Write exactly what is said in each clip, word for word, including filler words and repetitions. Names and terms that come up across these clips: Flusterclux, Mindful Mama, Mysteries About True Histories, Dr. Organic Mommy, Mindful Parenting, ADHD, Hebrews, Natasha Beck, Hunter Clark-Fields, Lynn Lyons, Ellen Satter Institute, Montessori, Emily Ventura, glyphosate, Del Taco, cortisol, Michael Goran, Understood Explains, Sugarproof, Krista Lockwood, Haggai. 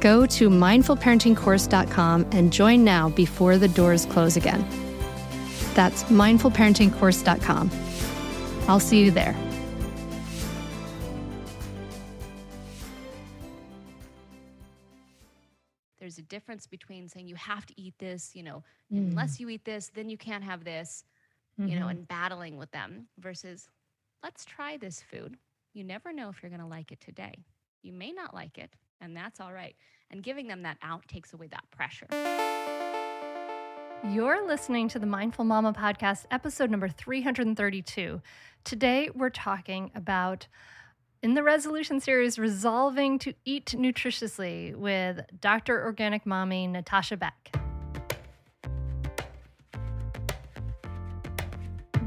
Go to mindful parenting course dot com and join now before the doors close again. That's mindful parenting course dot com. I'll see you there. There's a difference between saying you have to eat this, you know, mm. unless you eat this, then you can't have this, mm-hmm. you know, and battling with them versus let's try this food. You never know if you're going to like it today. You may not like it, and that's all right. And giving them that out takes away that pressure. You're listening to the Mindful Mama podcast, episode number three hundred thirty-two. Today, we're talking about, in the resolution series, Resolving to Eat Nutritiously with Doctor Organic Mommy, Natasha Beck.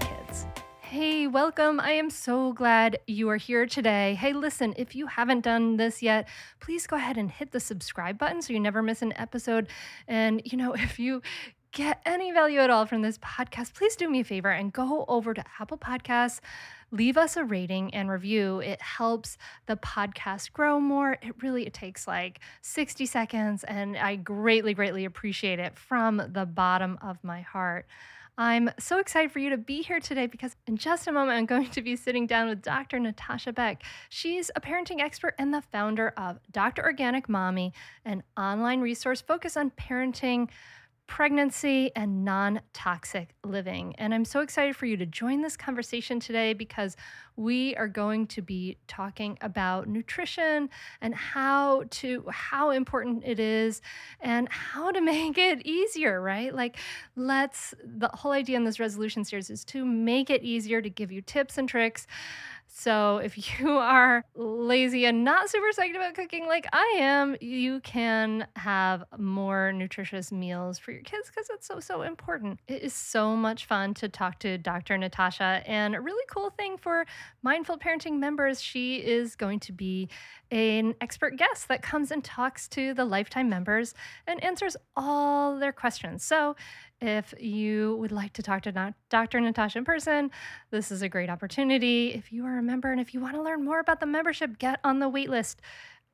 kids. Hey, welcome. I am so glad you are here today. Hey, listen, if you haven't done this yet, please go ahead and hit the subscribe button so you never miss an episode. And, you know, if you get any value at all from this podcast, please do me a favor and go over to Apple Podcasts, leave us a rating and review. It helps the podcast grow more. It really, it takes like sixty seconds, and I greatly, greatly appreciate it from the bottom of my heart. I'm so excited for you to be here today because in just a moment, I'm going to be sitting down with Doctor Natasha Beck. She's a parenting expert and the founder of Doctor Organic Mommy, an online resource focused on parenting, pregnancy, and non-toxic living. And I'm so excited for you to join this conversation today because we are going to be talking about nutrition and how to, how important it is and how to make it easier, right? Like let's, the whole idea in this resolution series is to make it easier, to give you tips and tricks. So if you are lazy and not super psyched about cooking like I am, you can have more nutritious meals for your kids because it's so, so important. It is so much fun to talk to Doctor Natasha. And a really cool thing for Mindful Parenting members, she is going to be an expert guest that comes and talks to the lifetime members and answers all their questions. So if you would like to talk to Doctor Natasha in person, this is a great opportunity. If you are a member and if you want to learn more about the membership, get on the wait list.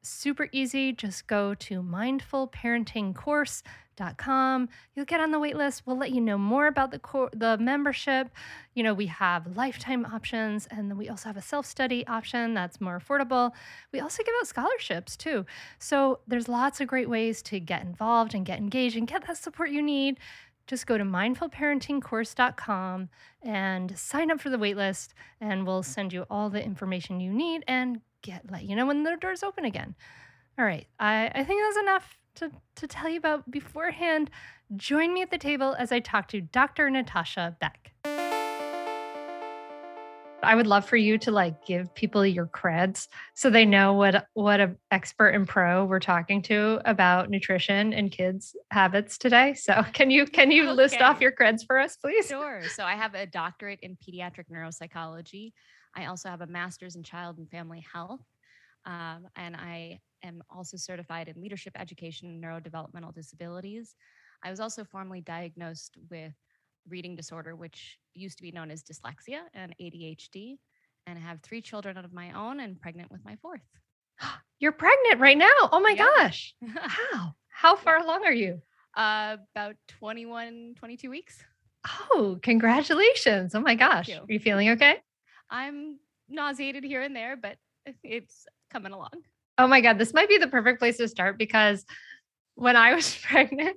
super easy. Just go to mindful parenting course dot com. You'll get on the wait list. We'll let you know more about the cor- the membership. You know, we have lifetime options, and then we also have a self-study option that's more affordable. We also give out scholarships too. So there's lots of great ways to get involved and get engaged and get that support you need. Just go to mindful parenting course dot com and sign up for the waitlist, and we'll send you all the information you need and get let you know when the doors open again. All right, I, I think that's enough to, to tell you about beforehand. Join me at the table as I talk to Doctor Natasha Beck. I would love for you to like give people your creds so they know what what an expert and pro we're talking to about nutrition and kids' habits today. So can you can you okay. list off your creds for us, please? Sure. So I have a doctorate in pediatric neuropsychology. I also have a master's in child and family health. Um, and I am also certified in leadership education and neurodevelopmental disabilities. I was also formerly diagnosed with reading disorder, which used to be known as dyslexia, and A D H D, and I have three children of my own and pregnant with my fourth. You're pregnant right now. Oh my yeah. gosh. How? How far yeah. along are you? Uh, about twenty-one, twenty-two weeks. Oh, congratulations. Oh my gosh. You. Are you feeling okay? I'm nauseated here and there, but it's coming along. Oh my God. This might be the perfect place to start, because when I was pregnant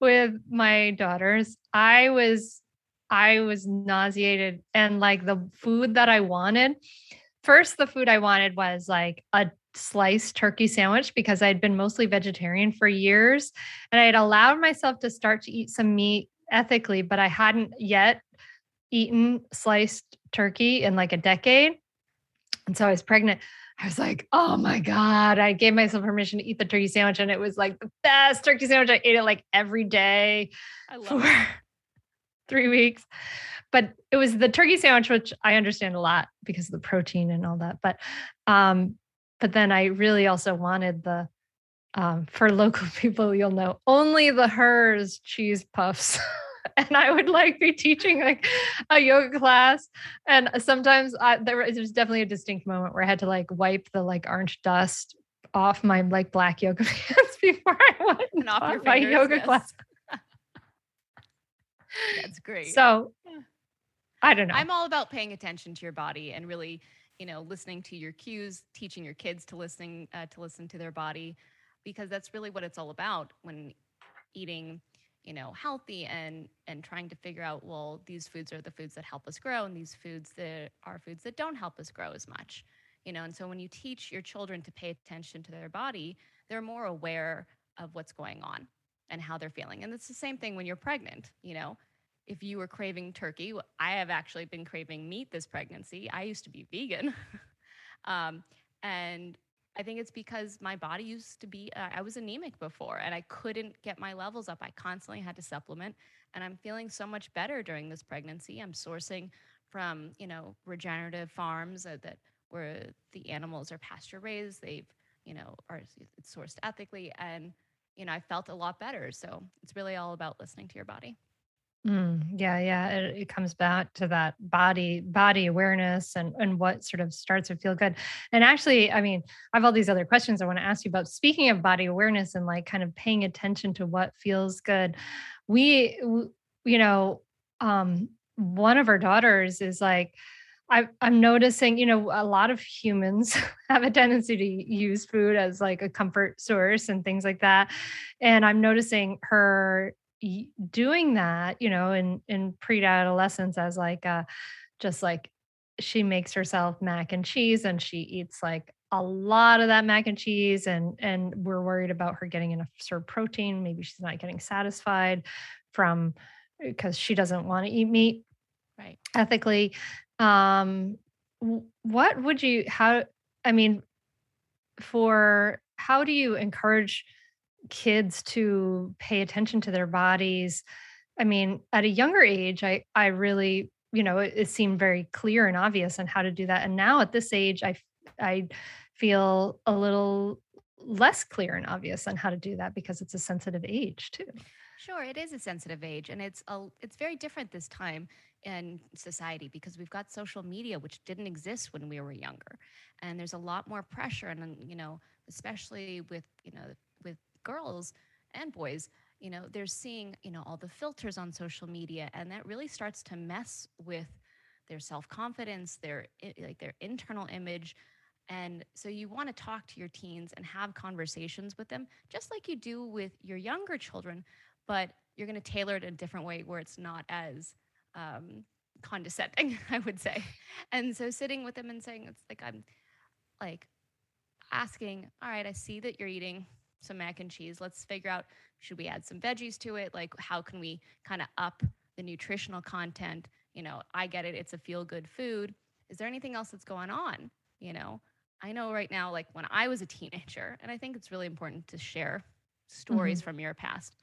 with my daughters, I was, I was nauseated, and like the food that I wanted, first, the food I wanted was like a sliced turkey sandwich, because I had been mostly vegetarian for years, and I had allowed myself to start to eat some meat ethically, but I hadn't yet eaten sliced turkey in like a decade. And so I was pregnant. I was like, oh my God, I gave myself permission to eat the turkey sandwich. And it was like the best turkey sandwich. I ate it like every day I love for it. three weeks. But it was the turkey sandwich, which I understand a lot because of the protein and all that. But um, but then I really also wanted the, um, for local people, you'll know, only the Hers cheese puffs. And I would like be teaching like a yoga class. And sometimes I, there was definitely a distinct moment where I had to like wipe the like orange dust off my like black yoga pants before I went and off your my fingers, yoga yes. class. That's great. So yeah. I don't know. I'm all about paying attention to your body and really, you know, listening to your cues, teaching your kids to listening uh, to listen to their body, because that's really what it's all about when eating, you know, healthy and, and trying to figure out, well, these foods are the foods that help us grow, and these foods that are foods that don't help us grow as much, you know? And so when you teach your children to pay attention to their body, they're more aware of what's going on and how they're feeling. And it's the same thing when you're pregnant, you know, if you were craving turkey, I have actually been craving meat this pregnancy. I used to be vegan. um, and I think it's because my body used to be, uh, I was anemic before, and I couldn't get my levels up. I constantly had to supplement, and I'm feeling so much better during this pregnancy. I'm sourcing from, you know, regenerative farms uh, that where the animals are pasture raised. They've, you know, are it's sourced ethically, and, you know, I felt a lot better. So it's really all about listening to your body. Mm, yeah, yeah. It, it comes back to that body, body awareness and, and what sort of starts to feel good. And actually, I mean, I have all these other questions I want to ask you about. Speaking of body awareness and like kind of paying attention to what feels good, we, you know, um, one of our daughters is like, I, I'm noticing, you know, a lot of humans have a tendency to use food as like a comfort source and things like that. And I'm noticing her doing that, you know, in, in pre-adolescence as like, uh, just like she makes herself mac and cheese, and she eats like a lot of that mac and cheese, and, and we're worried about her getting enough sort of protein. Maybe she's not getting satisfied from, because she doesn't want to eat meat right. ethically. Um, what would you, how, I mean, for, how do you encourage kids to pay attention to their bodies? I mean, at a younger age, I, I really, you know, it, it seemed very clear and obvious on how to do that. And now at this age, I, I feel a little less clear and obvious on how to do that, because it's a sensitive age too. Sure. It is a sensitive age, and it's, a, it's very different this time in society, because we've got social media, which didn't exist when we were younger, and there's a lot more pressure. And, you know, especially with, you know, with girls and boys, you know, they're seeing, you know, all the filters on social media, and that really starts to mess with their self-confidence, their like their internal image. And so you want to talk to your teens and have conversations with them, just like you do with your younger children, but you're going to tailor it in a different way where it's not as um, condescending, I would say. And so sitting with them and saying, it's like, I'm like asking, all right, I see that you're eating some mac and cheese. Let's figure out, should we add some veggies to it? Like, how can we kind of up the nutritional content? You know, I get it. It's a feel good food. Is there anything else that's going on? You know, I know right now, like when I was a teenager, and I think it's really important to share stories mm-hmm. from your past.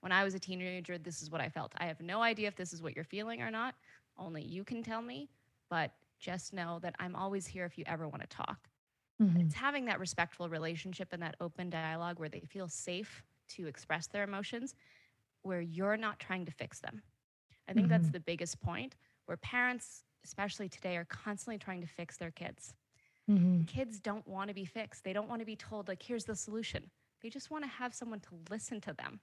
When I was a teenager, this is what I felt. I have no idea if this is what you're feeling or not. Only you can tell me, but just know that I'm always here if you ever want to talk. Mm-hmm. It's having that respectful relationship and that open dialogue where they feel safe to express their emotions, where you're not trying to fix them. I think mm-hmm. that's the biggest point, where parents, especially today, are constantly trying to fix their kids. Mm-hmm. Kids don't want to be fixed. They don't want to be told, like, here's the solution. They just want to have someone to listen to them.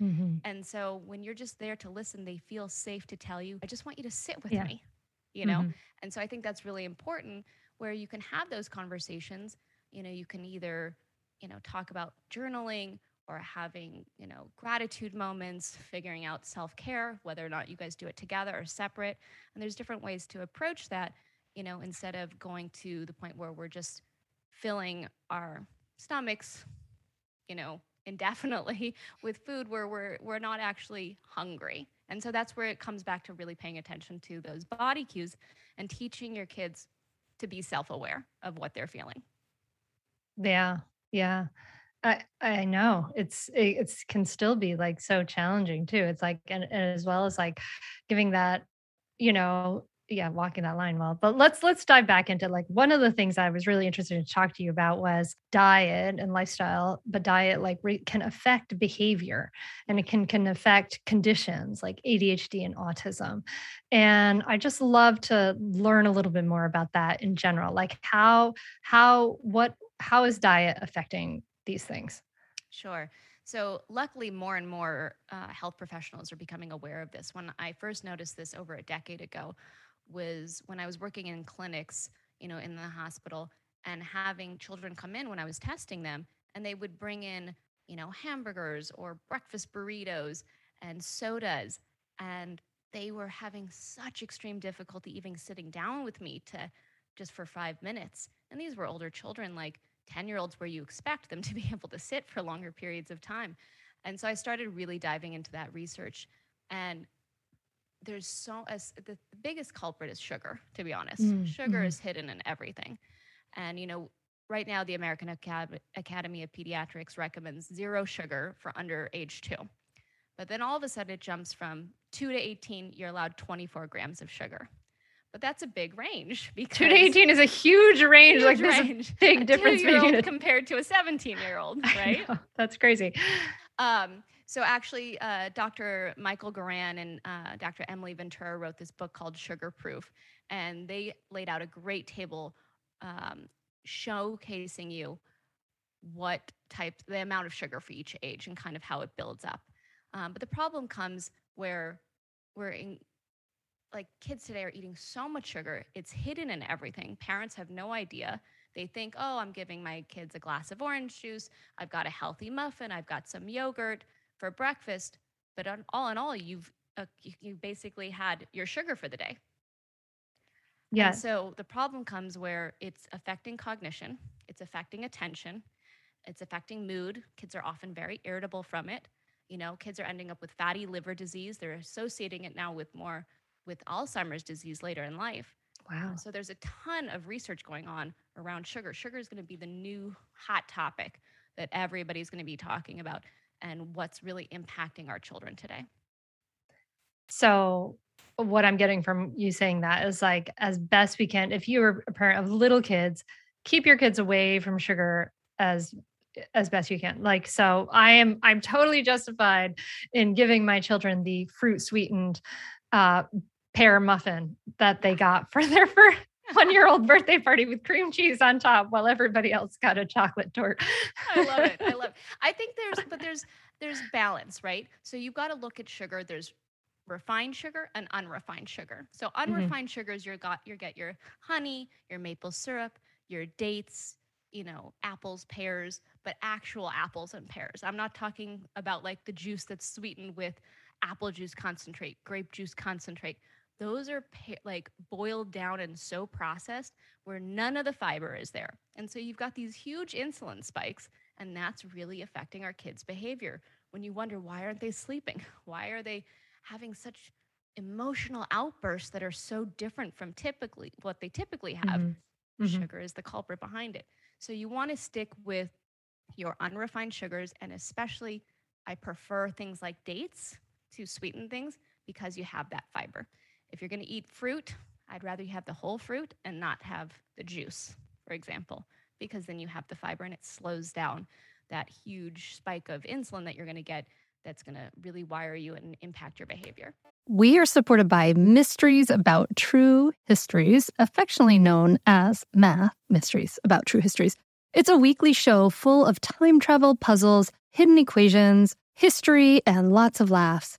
Mm-hmm. And so when you're just there to listen, they feel safe to tell you, I just want you to sit with yeah. me, you know? Mm-hmm. And so I think that's really important, where you can have those conversations. You know, you can either, you know, talk about journaling or having, you know, gratitude moments, figuring out self-care, whether or not you guys do it together or separate. And there's different ways to approach that, you know, instead of going to the point where we're just filling our stomachs, you know, indefinitely with food where we're we're not actually hungry. And so that's where it comes back to really paying attention to those body cues and teaching your kids to be self-aware of what they're feeling. Yeah. Yeah. I, I know it's, it it's, can still be like so challenging too. It's like, and, and as well as like giving that, you know, yeah, walking that line well. But let's, let's dive back into like one of the things I was really interested to talk to you about was diet and lifestyle, but diet like re- can affect behavior, and it can, can affect conditions like A D H D and autism. And I just love to learn a little bit more about that in general, like how, how, what, how is diet affecting these things? Sure. So luckily, more and more uh, health professionals are becoming aware of this. When I first noticed this over a decade ago was when I was working in clinics, you know, in the hospital, and having children come in when I was testing them, and they would bring in, you know, hamburgers or breakfast burritos and sodas. And they were having such extreme difficulty even sitting down with me to just for five minutes. And these were older children, like ten-year-olds, where you expect them to be able to sit for longer periods of time. And so I started really diving into that research. And there's so, as the biggest culprit is sugar, to be honest. Mm, sugar mm. is hidden in everything. And, you know, right now, the American Acad- Academy of Pediatrics recommends zero sugar for under age two. But then all of a sudden, it jumps from two to eighteen, you're allowed twenty-four grams of sugar. But that's a big range. Because two to eighteen is a huge range. Huge like there's range. A big a difference between it compared to a seventeen-year-old, right? Know, that's crazy. Um, so actually, uh, Doctor Michael Goran and uh, Doctor Emily Ventura wrote this book called Sugarproof, and they laid out a great table um, showcasing you what type, the amount of sugar for each age, and kind of how it builds up. Um, but the problem comes where we're in. Like, kids today are eating so much sugar. It's hidden in everything. Parents have no idea. They think, oh, I'm giving my kids a glass of orange juice. I've got a healthy muffin. I've got some yogurt for breakfast. But on, all in all, you've uh, you, you basically had your sugar for the day. Yeah. And so the problem comes where it's affecting cognition. It's affecting attention. It's affecting mood. Kids are often very irritable from it. You know, kids are ending up with fatty liver disease. They're associating it now with more with Alzheimer's disease later in life. Wow. So there's a ton of research going on around sugar. Sugar is going to be the new hot topic that everybody's going to be talking about, and what's really impacting our children today. So what I'm getting from you saying that is, like, as best we can, if you're a parent of little kids, keep your kids away from sugar as as best you can. Like, so I am, I'm totally justified in giving my children the fruit sweetened, uh, pear muffin that they got for their first one-year-old birthday party with cream cheese on top while everybody else got a chocolate tort. I love it. I love it. I think there's, but there's, there's balance, right? So you've got to look at sugar. There's refined sugar and unrefined sugar. So unrefined mm-hmm. sugars, you're got, you get your honey, your maple syrup, your dates, you know, apples, pears, but actual apples and pears. I'm not talking about like the juice that's sweetened with apple juice concentrate, grape juice concentrate. Those are pe- like boiled down and so processed where none of the fiber is there. And so you've got these huge insulin spikes, and that's really affecting our kids' behavior. When you wonder, why aren't they sleeping? Why are they having such emotional outbursts that are so different from typically what they typically have? Mm-hmm. Sugar is the culprit behind it. So you want to stick with your unrefined sugars, and especially I prefer things like dates to sweeten things because you have that fiber. If you're going to eat fruit, I'd rather you have the whole fruit and not have the juice, for example, because then you have the fiber and it slows down that huge spike of insulin that you're going to get that's going to really wire you and impact your behavior. We are supported by Mysteries About True Histories, affectionately known as Math Mysteries About True Histories. It's a weekly show full of time travel puzzles, hidden equations, history, and lots of laughs.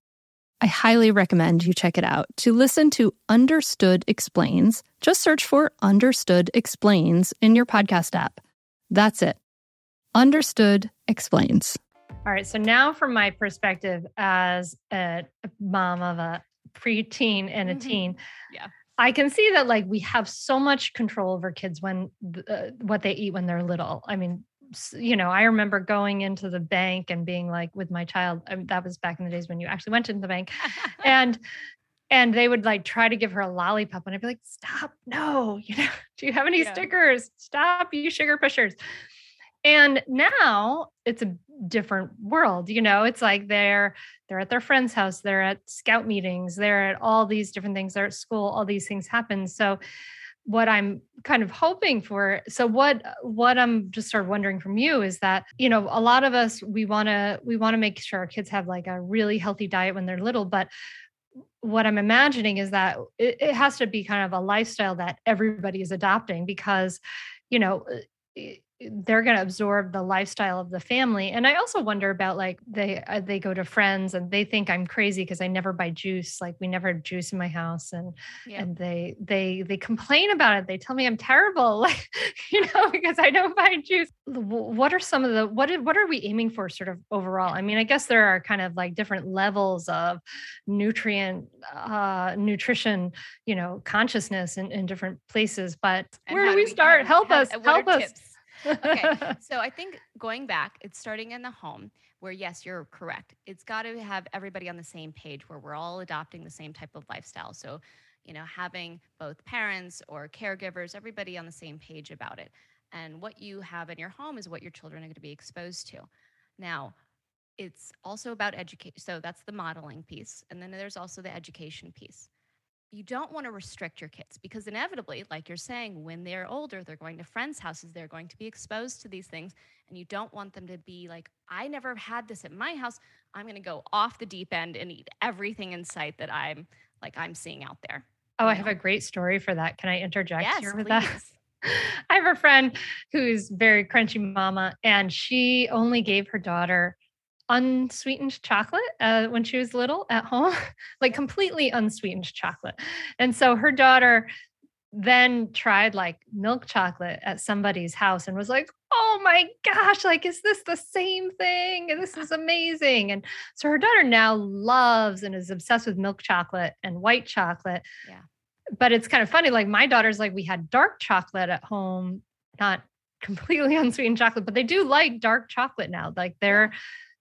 I highly recommend you check it out. To listen to Understood Explains, just search for Understood Explains in your podcast app. That's it. Understood Explains. All right. So now from my perspective as a mom of a preteen and a mm-hmm. teen, yeah, I can see that like we have so much control over kids when uh, what they eat when they're little. I mean, you know, I remember going into the bank and being like with my child, I mean, that was back in the days when you actually went into the bank and, and they would like try to give her a lollipop and I'd be like, stop. No, you know, do you have any yeah. stickers? Stop, you sugar pushers. And now it's a different world. You know, it's like they're, they're at their friend's house. They're at scout meetings. They're at all these different things. They're at school. All these things happen. So what I'm kind of hoping for. So what, what I'm just sort of wondering from you is that, you know, a lot of us, we want to, we want to make sure our kids have like a really healthy diet when they're little, but what I'm imagining is that it, it has to be kind of a lifestyle that everybody is adopting, because, you know, it, they're going to absorb the lifestyle of the family. And I also wonder about, like, they, uh, they go to friends and they think I'm crazy because I never buy juice. Like, we never have juice in my house. And, yeah. and they, they, they complain about it. They tell me I'm terrible, like, you know, because I don't buy juice. What are some of the, what, what are we aiming for sort of overall? I mean, I guess there are kind of like different levels of nutrient, uh, nutrition, you know, consciousness in, in different places, but and where do we, we start? Have, help have, us, help us. Tips? Okay. So I think going back, it's starting in the home where, yes, you're correct. It's got to have everybody on the same page where we're all adopting the same type of lifestyle. So, you know, having both parents or caregivers, everybody on the same page about it. And what you have in your home is what your children are going to be exposed to. Now, it's also about education. So that's the modeling piece. And then there's also the education piece. You don't want to restrict your kids, because inevitably, like you're saying, when they're older, they're going to friends' houses, they're going to be exposed to these things, and you don't want them to be like, I never had this at my house, I'm going to go off the deep end and eat everything in sight that I'm like I'm seeing out there. Oh, I know? Have a great story for that. Can I interject yes, here with please. That? I have a friend who's very crunchy mama, and she only gave her daughter unsweetened chocolate uh, when she was little at home, like completely unsweetened chocolate. And so her daughter then tried like milk chocolate at somebody's house and was like, oh my gosh, like, is this the same thing? And this is amazing. And so her daughter now loves and is obsessed with milk chocolate and white chocolate. Yeah. But it's kind of funny. Like, my daughter's like, we had dark chocolate at home, not completely unsweetened chocolate, but they do like dark chocolate now. Like, they're,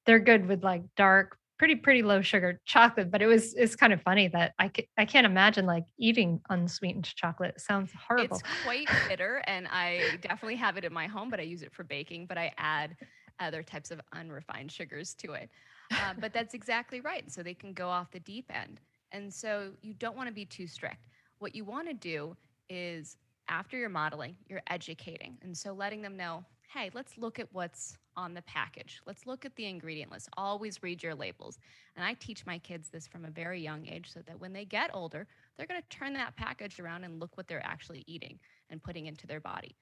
They're good with like dark, pretty, pretty low sugar chocolate. But it was, it's kind of funny that I, ca- I can't imagine like eating unsweetened chocolate. It sounds horrible. It's quite bitter, and I definitely have it in my home, but I use it for baking, but I add other types of unrefined sugars to it. Uh, but that's exactly right. So they can go off the deep end. And so you don't want to be too strict. What you want to do is, after you're modeling, you're educating. And so letting them know, hey, let's look at what's on the package. Let's look at the ingredient list. Always read your labels. And I teach my kids this from a very young age, so that when they get older, they're going to turn that package around and look what they're actually eating and putting into their body.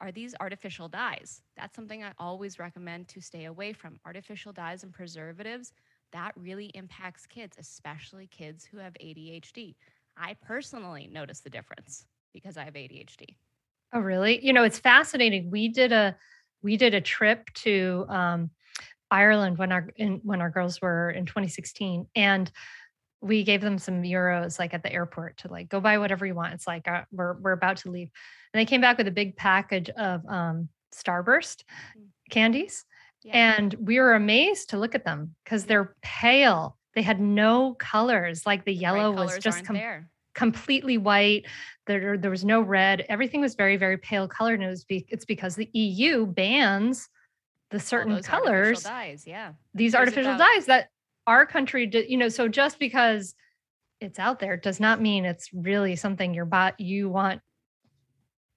Are these artificial dyes? That's something I always recommend to stay away from. Artificial dyes and preservatives, that really impacts kids, especially kids who have A D H D. I personally notice the difference because I have A D H D. Oh, really? You know, it's fascinating. We did a we did a trip to um, Ireland when our in, when our girls were in twenty sixteen, and we gave them some euros like at the airport to like go buy whatever you want. It's like uh, we're we're about to leave, and they came back with a big package of um, Starburst candies, yeah. and we were amazed to look at them because they're pale. They had no colors. Like, the yellow Bright was just com- there. completely white. There, there was no red. Everything was very, very pale colored. And it was be, it's because the E U bans the certain All those colors, artificial dyes, yeah. These There's artificial about- dyes that our country, did, you know, so just because it's out there does not mean it's really something your bot you want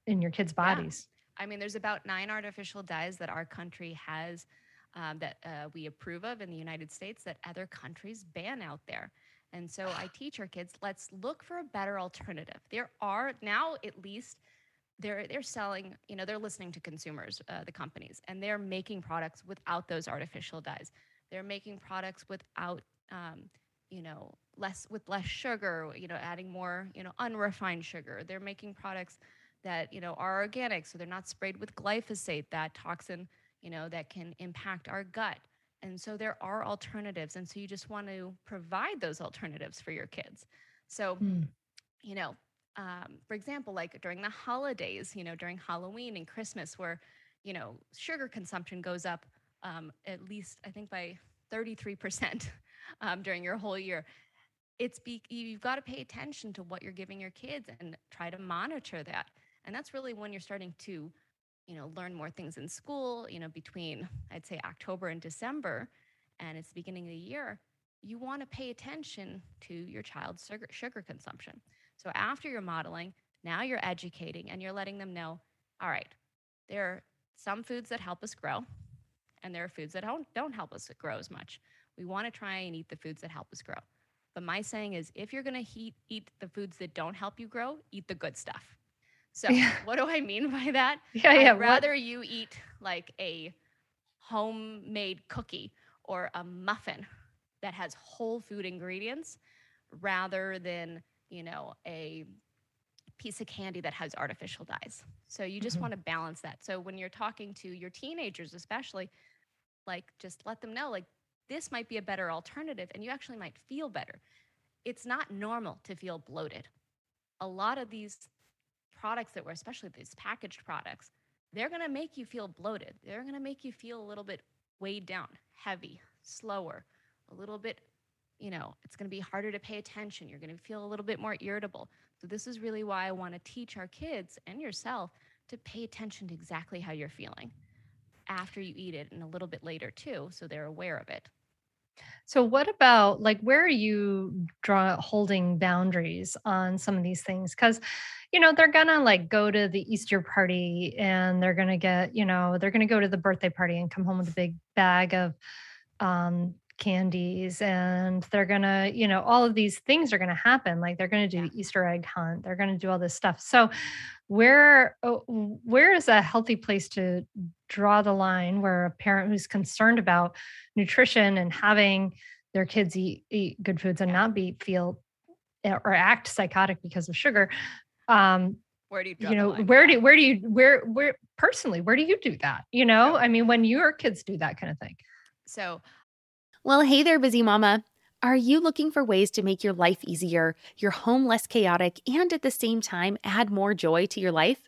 in your kids' bodies. Yeah. I mean, there's about nine artificial dyes that our country has um, that uh, we approve of in the United States that other countries ban out there. And so I teach our kids, let's look for a better alternative. There are now, at least, they're they're selling, you know, they're listening to consumers, uh, the companies, and they're making products without those artificial dyes. They're making products without, um, you know, less with less sugar, you know, adding more, you know, unrefined sugar. They're making products that, you know, are organic, so they're not sprayed with glyphosate, that toxin, you know, that can impact our gut. And so there are alternatives. And so you just want to provide those alternatives for your kids. So, mm. you know, um, for example, like during the holidays, you know, during Halloween and Christmas, where, you know, sugar consumption goes up um, at least, I think, by thirty-three percent um, during your whole year. It's be- you've got to pay attention to what you're giving your kids and try to monitor that. And that's really when you're starting to, you know, learn more things in school, you know, between, I'd say, October and December, and it's the beginning of the year, you want to pay attention to your child's sugar, sugar consumption. So after you're modeling, now you're educating and you're letting them know, all right, there are some foods that help us grow, and there are foods that don't, don't help us grow as much. We want to try and eat the foods that help us grow. But my saying is, if you're going to eat, eat the foods that don't help you grow, eat the good stuff. So yeah. What do I mean by that? Yeah, yeah, I'd rather what? you eat like a homemade cookie or a muffin that has whole food ingredients rather than, you know, a piece of candy that has artificial dyes. So you just mm-hmm. want to balance that. So when you're talking to your teenagers, especially, like, just let them know, like, this might be a better alternative and you actually might feel better. It's not normal to feel bloated. A lot of these products that were, especially these packaged products, they're going to make you feel bloated. They're going to make you feel a little bit weighed down, heavy, slower, a little bit, you know, it's going to be harder to pay attention. You're going to feel a little bit more irritable. So this is really why I want to teach our kids and yourself to pay attention to exactly how you're feeling after you eat it and a little bit later too, so they're aware of it. So what about, like, where are you draw holding boundaries on some of these things? Because, you know, they're going to, like, go to the Easter party and they're going to get, you know, they're going to go to the birthday party and come home with a big bag of um, candies, and they're going to, you know, all of these things are going to happen. Like, they're going to do yeah. the Easter egg hunt. They're going to do all this stuff. So where, where is a healthy place to draw the line where a parent who's concerned about nutrition and having their kids eat, eat good foods and yeah. not be feel or act psychotic because of sugar? Um, where do you, you know, where do, where do you, where, where personally, where do you do that? You know, I mean, when your kids do that kind of thing. So, well, hey there, busy mama. Are you looking for ways to make your life easier, your home less chaotic, and at the same time, add more joy to your life?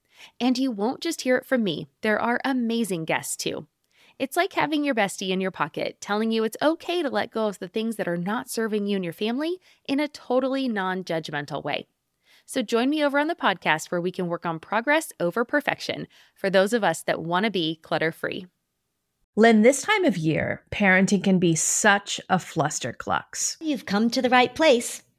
And you won't just hear it from me. There are amazing guests too. It's like having your bestie in your pocket, telling you it's okay to let go of the things that are not serving you and your family in a totally non-judgmental way. So join me over on the podcast where we can work on progress over perfection for those of us that want to be clutter-free. Lynn, this time of year, parenting can be such a flusterclux. You've come to the right place.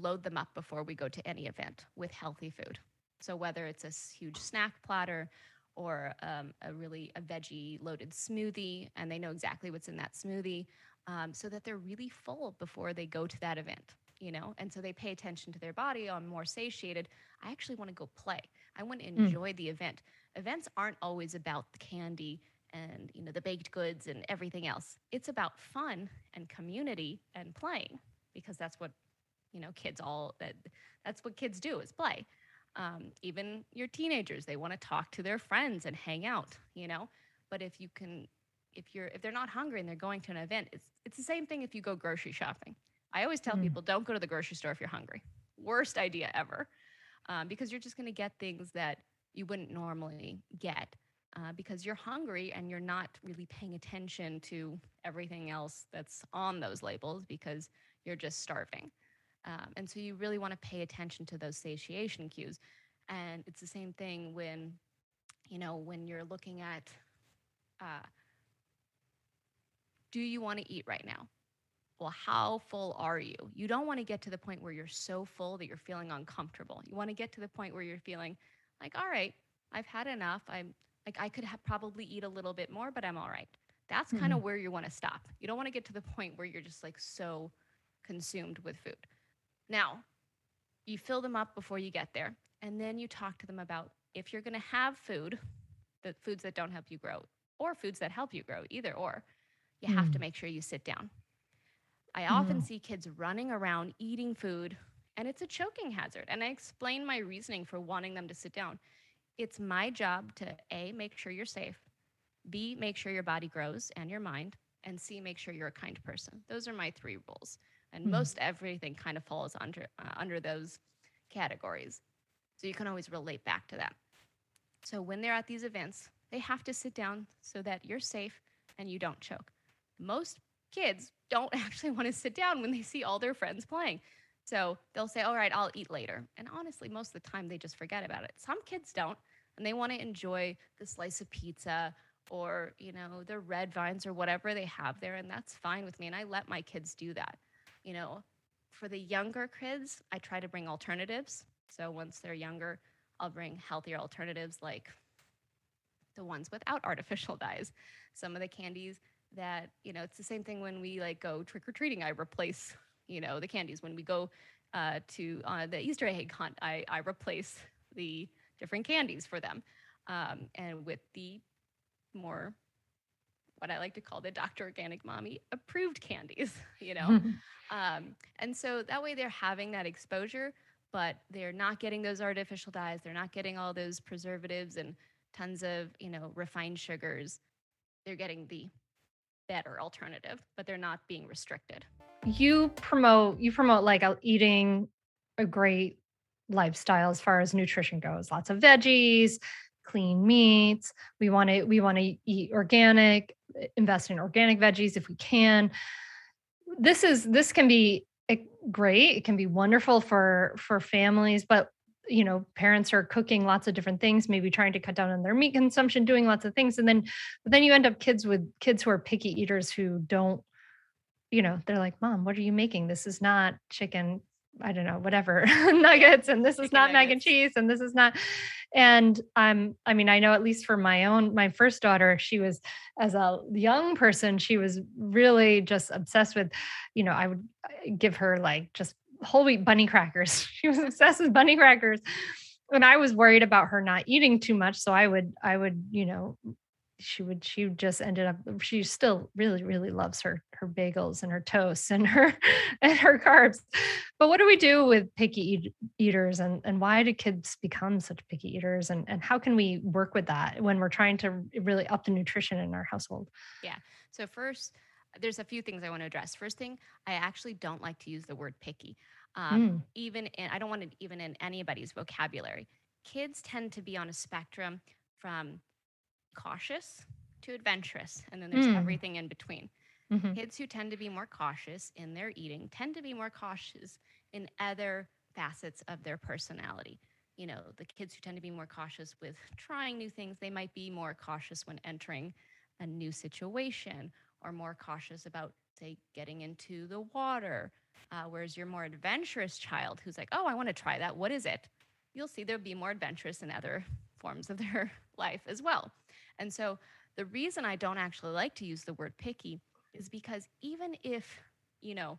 load them up before we go to any event with healthy food. So whether it's a huge snack platter or um, a really a veggie loaded smoothie, and they know exactly what's in that smoothie, um, so that they're really full before they go to that event, you know? And so they pay attention to their body. I'm more satiated. I actually want to go play. I want to enjoy mm. the event. Events aren't always about the candy and, you know, the baked goods and everything else. It's about fun and community and playing, because that's what, you know, kids all, that, that's what kids do, is play. Um, even your teenagers, they want to talk to their friends and hang out, you know, but if you can, if you're, if they're not hungry and they're going to an event, it's, it's the same thing if you go grocery shopping. I always tell mm. people, don't go to the grocery store if you're hungry. Worst idea ever. Um, because you're just going to get things that you wouldn't normally get uh, because you're hungry and you're not really paying attention to everything else that's on those labels because you're just starving. Um, and so you really want to pay attention to those satiation cues. And it's the same thing when, you know, when you're looking at, uh, do you want to eat right now? Well, how full are you? You don't want to get to the point where you're so full that you're feeling uncomfortable. You want to get to the point where you're feeling like, all right, I've had enough. I'm like, I could have probably eat a little bit more, but I'm all right. That's mm-hmm. kind of where you want to stop. You don't want to get to the point where you're just like so consumed with food. Now, you fill them up before you get there. And then you talk to them about if you're going to have food, the foods that don't help you grow or foods that help you grow, either or, you mm. have to make sure you sit down. I often mm. see kids running around eating food, and it's a choking hazard. And I explain my reasoning for wanting them to sit down. It's my job to A, make sure you're safe, B, make sure your body grows and your mind, and C, make sure you're a kind person. Those are my three rules. And mm. most everything kind of falls under uh, under those categories. So you can always relate back to that. So when they're at these events, they have to sit down so that you're safe and you don't choke. Most kids don't actually want to sit down when they see all their friends playing. So they'll say, all right, I'll eat later. And honestly, most of the time they just forget about it. Some kids don't, and they want to enjoy the slice of pizza or, you know, the red vines or whatever they have there. And that's fine with me. And I let my kids do that. You know, for the younger kids, I try to bring alternatives. So once they're younger, I'll bring healthier alternatives like the ones without artificial dyes. Some of the candies that, you know, it's the same thing when we like go trick-or-treating, I replace, you know, the candies. When we go uh, to uh, the Easter egg hunt, I, I replace the different candies for them. Um, and with the more, what I like to call the Doctor Organic Mommy approved candies, you know. um, and so that way they're having that exposure, but they're not getting those artificial dyes. They're not getting all those preservatives and tons of, you know, refined sugars. They're getting the better alternative, but they're not being restricted. You promote, you promote like eating a great lifestyle as far as nutrition goes, lots of veggies, clean meats. We want to, we want to eat organic, invest in organic veggies if we can. This is, this can be great. It can be wonderful for, for families, but you know, parents are cooking lots of different things, maybe trying to cut down on their meat consumption, doing lots of things. And then, but then you end up kids with kids who are picky eaters who don't, you know, they're like, Mom, what are you making? This is not chicken. I don't know, whatever nuggets. And this chicken is not nuggets. Mac and cheese. And this is not, and I'm, um, I mean, I know at least for my own, my first daughter, she was, as a young person, she was really just obsessed with, you know, I would give her like just whole wheat bunny crackers. She was obsessed with bunny crackers. And I was worried about her not eating too much. So I would, I would, you know, she would, she just ended up, she still really, really loves her, her bagels and her toasts and her, and her carbs. But what do we do with picky eat, eaters and, and why do kids become such picky eaters? And, and how can we work with that when we're trying to really up the nutrition in our household? Yeah. So first, there's a few things I want to address. First thing, I actually don't like to use the word picky. Um, mm. Even in, I don't want it even in anybody's vocabulary. Kids tend to be on a spectrum from cautious to adventurous, and then there's mm. everything in between. Mm-hmm. Kids who tend to be more cautious in their eating tend to be more cautious in other facets of their personality. You know, the kids who tend to be more cautious with trying new things, they might be more cautious when entering a new situation or more cautious about, say, getting into the water. Uh, whereas your more adventurous child who's like, oh, I want to try that. What is it? You'll see they'll be more adventurous in other forms of their life as well. And so the reason I don't actually like to use the word picky is because even if, you know,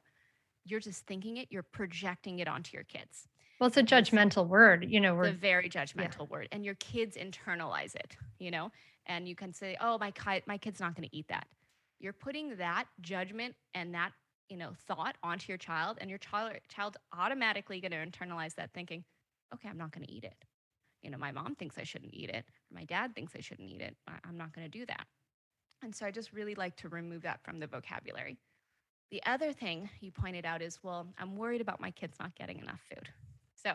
you're just thinking it, you're projecting it onto your kids. Well, it's a judgmental it's word, you know. We're, it's a very judgmental yeah. word, and your kids internalize it, you know, and you can say, oh, my, ki- my kid's not going to eat that. You're putting that judgment and that, you know, thought onto your child, and your child child's automatically going to internalize that thinking, okay, I'm not going to eat it. You know, my mom thinks I shouldn't eat it. Or my dad thinks I shouldn't eat it. I'm not going to do that. And so I just really like to remove that from the vocabulary. The other thing you pointed out is, well, I'm worried about my kids not getting enough food. So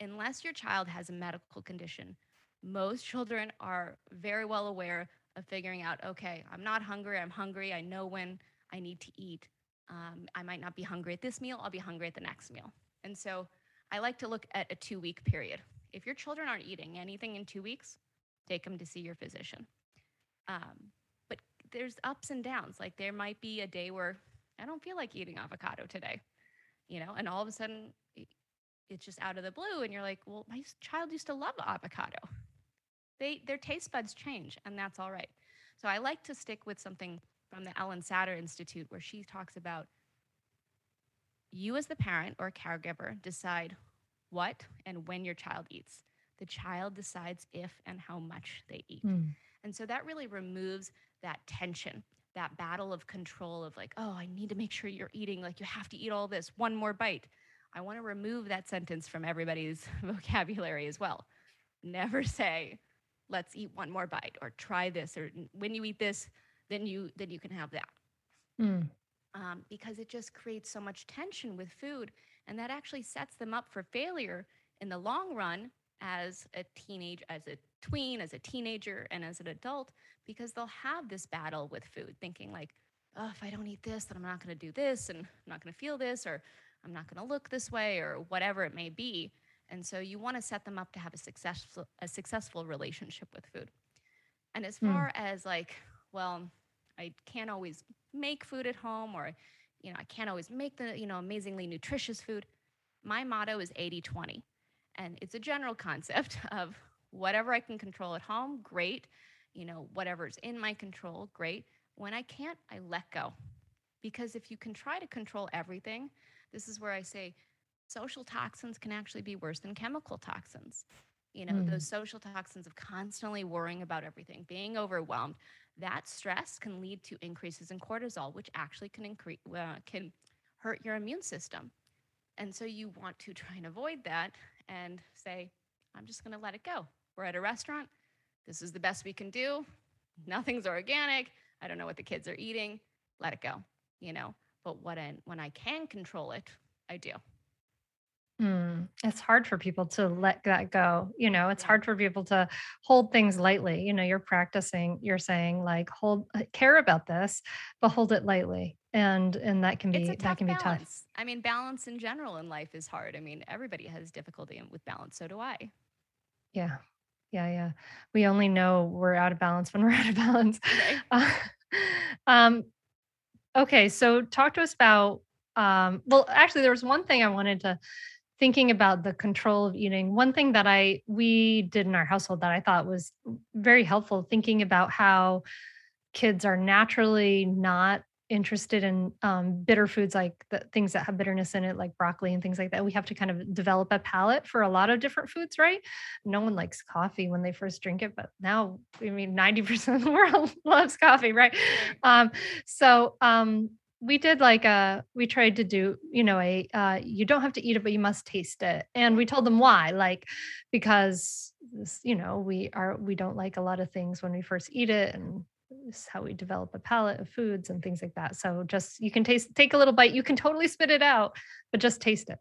unless your child has a medical condition, most children are very well aware of figuring out, okay, I'm not hungry. I'm hungry. I know when I need to eat. Um, I might not be hungry at this meal. I'll be hungry at the next meal. And so I like to look at a two-week period. If your children aren't eating anything in two weeks, take them to see your physician. Um, but there's ups and downs. Like there might be a day where I don't feel like eating avocado today, you know, and all of a sudden it's just out of the blue. And you're like, well, my child used to love avocado. They, their taste buds change, and that's all right. So I like to stick with something from the Ellen Satter Institute, where she talks about you as the parent or caregiver decide what and when your child eats. The child decides if and how much they eat. Mm. And so that really removes that tension, that battle of control of like, oh, I need to make sure you're eating, like you have to eat all this, one more bite. I want to remove that sentence from everybody's vocabulary as well. Never say, let's eat one more bite, or try this, or when you eat this, then you then you can have that. Mm. Um, because it just creates so much tension with food. And that actually sets them up for failure in the long run as a teenage, as a tween, as a teenager, and as an adult, because they'll have this battle with food, thinking like, oh, if I don't eat this, then I'm not going to do this, and I'm not going to feel this, or I'm not going to look this way, or whatever it may be. And so you want to set them up to have a successful, a successful relationship with food. And as far mm. as like, well, I can't always make food at home, or, you know, I can't always make the, you know, amazingly nutritious food. My motto is eighty twenty. And it's a general concept of whatever I can control at home, great. You know, whatever's in my control, great. When I can't, I let go. Because if you can try to control everything, this is where I say social toxins can actually be worse than chemical toxins. You know, mm. those social toxins of constantly worrying about everything, being overwhelmed, that stress can lead to increases in cortisol, which actually can increase, uh, can hurt your immune system. And so you want to try and avoid that and say, I'm just going to let it go. We're at a restaurant. This is the best we can do. Nothing's organic. I don't know what the kids are eating. Let it go, you know, but what I, when I can control it, I do. Mm, it's hard for people to let that go. You know, it's hard for people to hold things lightly. You know, you're practicing, you're saying like, hold, care about this, but hold it lightly. And, and that can be, that can be tough. I mean, balance in general in life is hard. I mean, everybody has difficulty with balance. So do I. Yeah. Yeah. Yeah. We only know we're out of balance when we're out of balance. Okay. Uh, um, okay. So talk to us about, um, well, actually there was one thing I wanted to thinking about the control of eating. One thing that I, we did in our household that I thought was very helpful, thinking about how kids are naturally not interested in um, bitter foods, like the things that have bitterness in it, like broccoli and things like that. We have to kind of develop a palate for a lot of different foods, right? No one likes coffee when they first drink it, but now, I mean, ninety percent of the world loves coffee, right? Um, so um, we did like a, we tried to do, you know, a, uh, you don't have to eat it, but you must taste it. And we told them why, like, because, you know, we are, we don't like a lot of things when we first eat it, and this is how we develop a palate of foods and things like that. So just, you can taste, take a little bite, you can totally spit it out, but just taste it.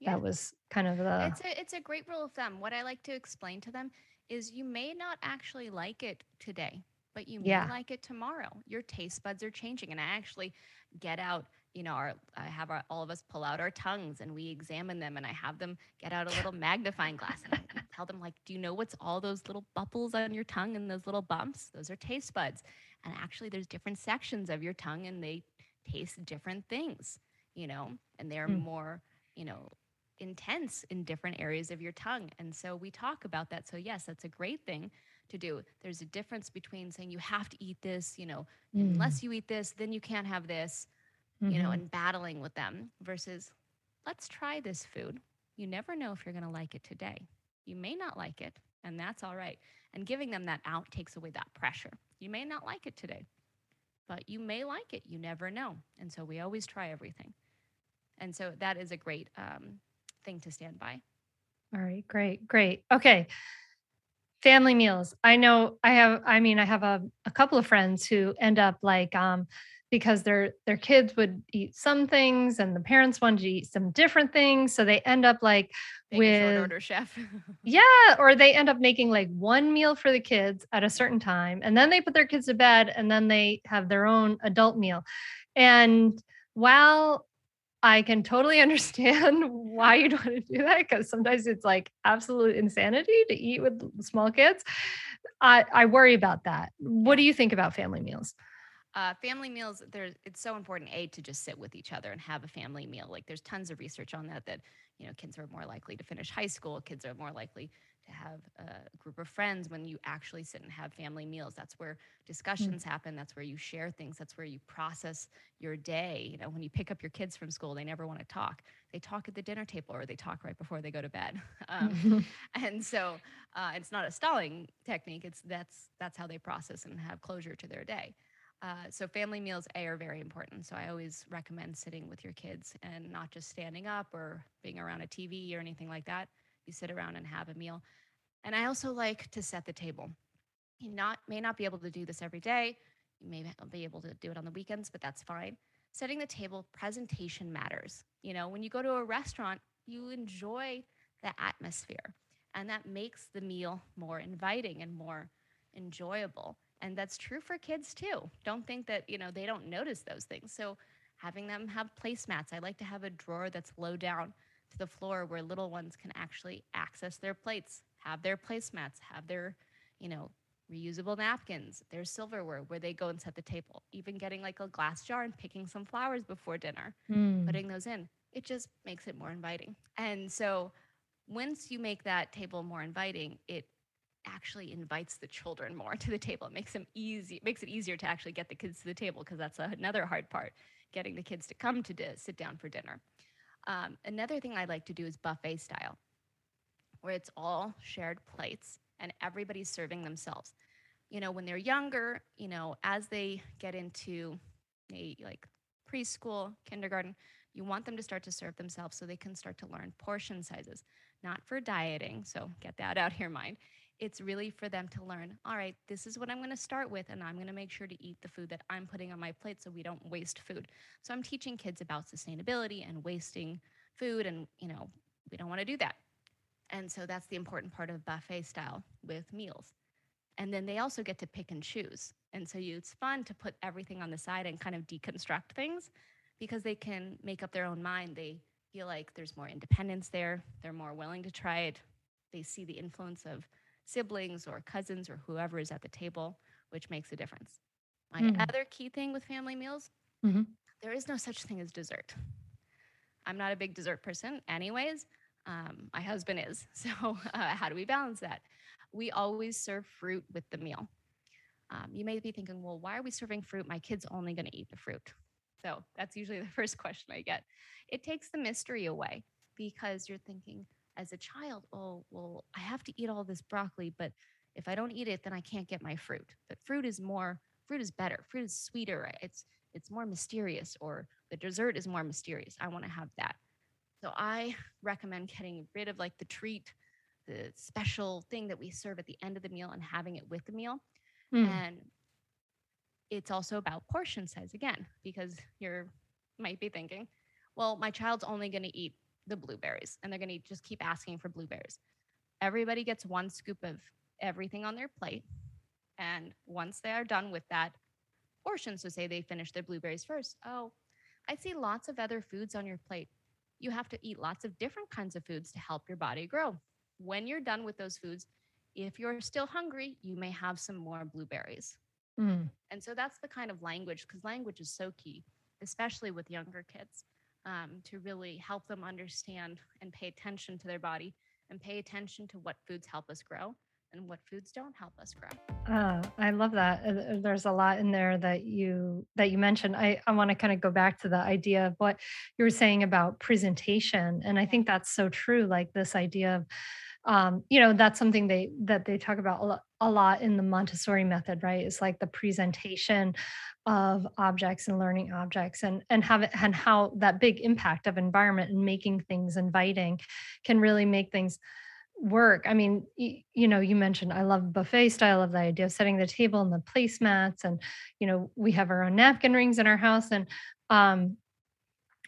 Yeah. That was kind of the... It's a, it's a great rule of thumb. What I like to explain to them is you may not actually like it today, but you may yeah. like it tomorrow. Your taste buds are changing. And I actually get out, you know, our, I have our, all of us pull out our tongues and we examine them, and I have them get out a little magnifying glass and I tell them like, do you know what's all those little bubbles on your tongue and those little bumps? Those are taste buds. And actually there's different sections of your tongue and they taste different things, you know, and they're mm. more, you know, intense in different areas of your tongue. And so we talk about that. So yes, that's a great thing to do. There's a difference between saying you have to eat this, you know, mm. unless you eat this, then you can't have this. You know, and battling with them versus let's try this food. You never know if you're going to like it today. You may not like it, and that's all right. And giving them that out takes away that pressure. You may not like it today, but you may like it. You never know. And so we always try everything. And so that is a great um, thing to stand by. All right. Great. Great. Okay. Family meals. I know I have, I mean, I have a, a couple of friends who end up like, um, because their their kids would eat some things and the parents wanted to eat some different things. So they end up like Make with short order chef. yeah. Or they end up making like one meal for the kids at a certain time. And then they put their kids to bed and then they have their own adult meal. And while I can totally understand why you'd want to do that, because sometimes it's like absolute insanity to eat with small kids. I, I worry about that. What do you think about family meals? Uh, family meals, it's so important, A, to just sit with each other and have a family meal. Like there's tons of research on that, that, you know, kids are more likely to finish high school. Kids are more likely to have a group of friends when you actually sit and have family meals. That's where discussions mm. happen. That's where you share things. That's where you process your day. You know, when you pick up your kids from school, they never want to talk. They talk at the dinner table, or they talk right before they go to bed. Um, and so uh, it's not a stalling technique. It's that's that's how they process and have closure to their day. Uh, so family meals, A, are very important. So I always recommend sitting with your kids and not just standing up or being around a T V or anything like that. You sit around and have a meal. And I also like to set the table. You not, may not be able to do this every day. You may not be able to do it on the weekends, but that's fine. Setting the table, presentation matters. You know, when you go to a restaurant, you enjoy the atmosphere. And that makes the meal more inviting and more enjoyable. And that's true for kids too. Don't think that, you know, they don't notice those things. So having them have placemats. I like to have a drawer that's low down to the floor where little ones can actually access their plates, have their placemats, have their, you know, reusable napkins, their silverware, where they go and set the table. Even getting like a glass jar and picking some flowers before dinner, mm. putting those in. It just makes it more inviting. And so once you make that table more inviting, it actually invites the children more to the table. It makes them easy, it makes it easier to actually get the kids to the table, because that's another hard part, getting the kids to come to di- sit down for dinner. Um, another thing I like to do is buffet style, where it's all shared plates and everybody's serving themselves. You know, when they're younger, you know, as they get into a, like preschool, kindergarten, you want them to start to serve themselves so they can start to learn portion sizes, not for dieting. So get that out of your mind. It's really for them to learn, all right, this is what I'm going to start with, and I'm going to make sure to eat the food that I'm putting on my plate so we don't waste food. So I'm teaching kids about sustainability and wasting food, and, you know, we don't want to do that. And so that's the important part of buffet style with meals. And then they also get to pick and choose. And so you, it's fun to put everything on the side and kind of deconstruct things, because they can make up their own mind. They feel like there's more independence there. They're more willing to try it. They see the influence of siblings or cousins or whoever is at the table, which makes a difference. My mm-hmm. other key thing with family meals, mm-hmm. there is no such thing as dessert. I'm not a big dessert person anyways. Um, my husband is. So uh, how do we balance that? We always serve fruit with the meal. Um, you may be thinking, well, why are we serving fruit? My kid's only going to eat the fruit. So that's usually the first question I get. It takes the mystery away, because you're thinking, as a child, oh, well, I have to eat all this broccoli, but if I don't eat it, then I can't get my fruit. But fruit is more, fruit is better. Fruit is sweeter. It's it's more mysterious, or the dessert is more mysterious. I want to have that. So I recommend getting rid of like the treat, the special thing that we serve at the end of the meal, and having it with the meal. Mm. And it's also about portion size again, because you're might be thinking, well, my child's only going to eat the blueberries, and they're going to just keep asking for blueberries. Everybody gets one scoop of everything on their plate. And once they are done with that portion, so say they finish their blueberries first. Oh, I see lots of other foods on your plate. You have to eat lots of different kinds of foods to help your body grow. When you're done with those foods, if you're still hungry, you may have some more blueberries. Mm. And so that's the kind of language, because language is so key, especially with younger kids. Um, to really help them understand and pay attention to their body, and pay attention to what foods help us grow and what foods don't help us grow. Oh, I love that. There's a lot in there that you that you mentioned. I, I want to kind of go back to the idea of what you were saying about presentation. And I think that's so true, like this idea of Um, you know, that's something they that they talk about a lot, a lot in the Montessori method, right? It's like the presentation of objects and learning objects, and and have it, and how that big impact of environment and making things inviting can really make things work. I mean, you, you know, you mentioned I love buffet style of the idea of setting the table and the placemats, and you know, we have our own napkin rings in our house, and um,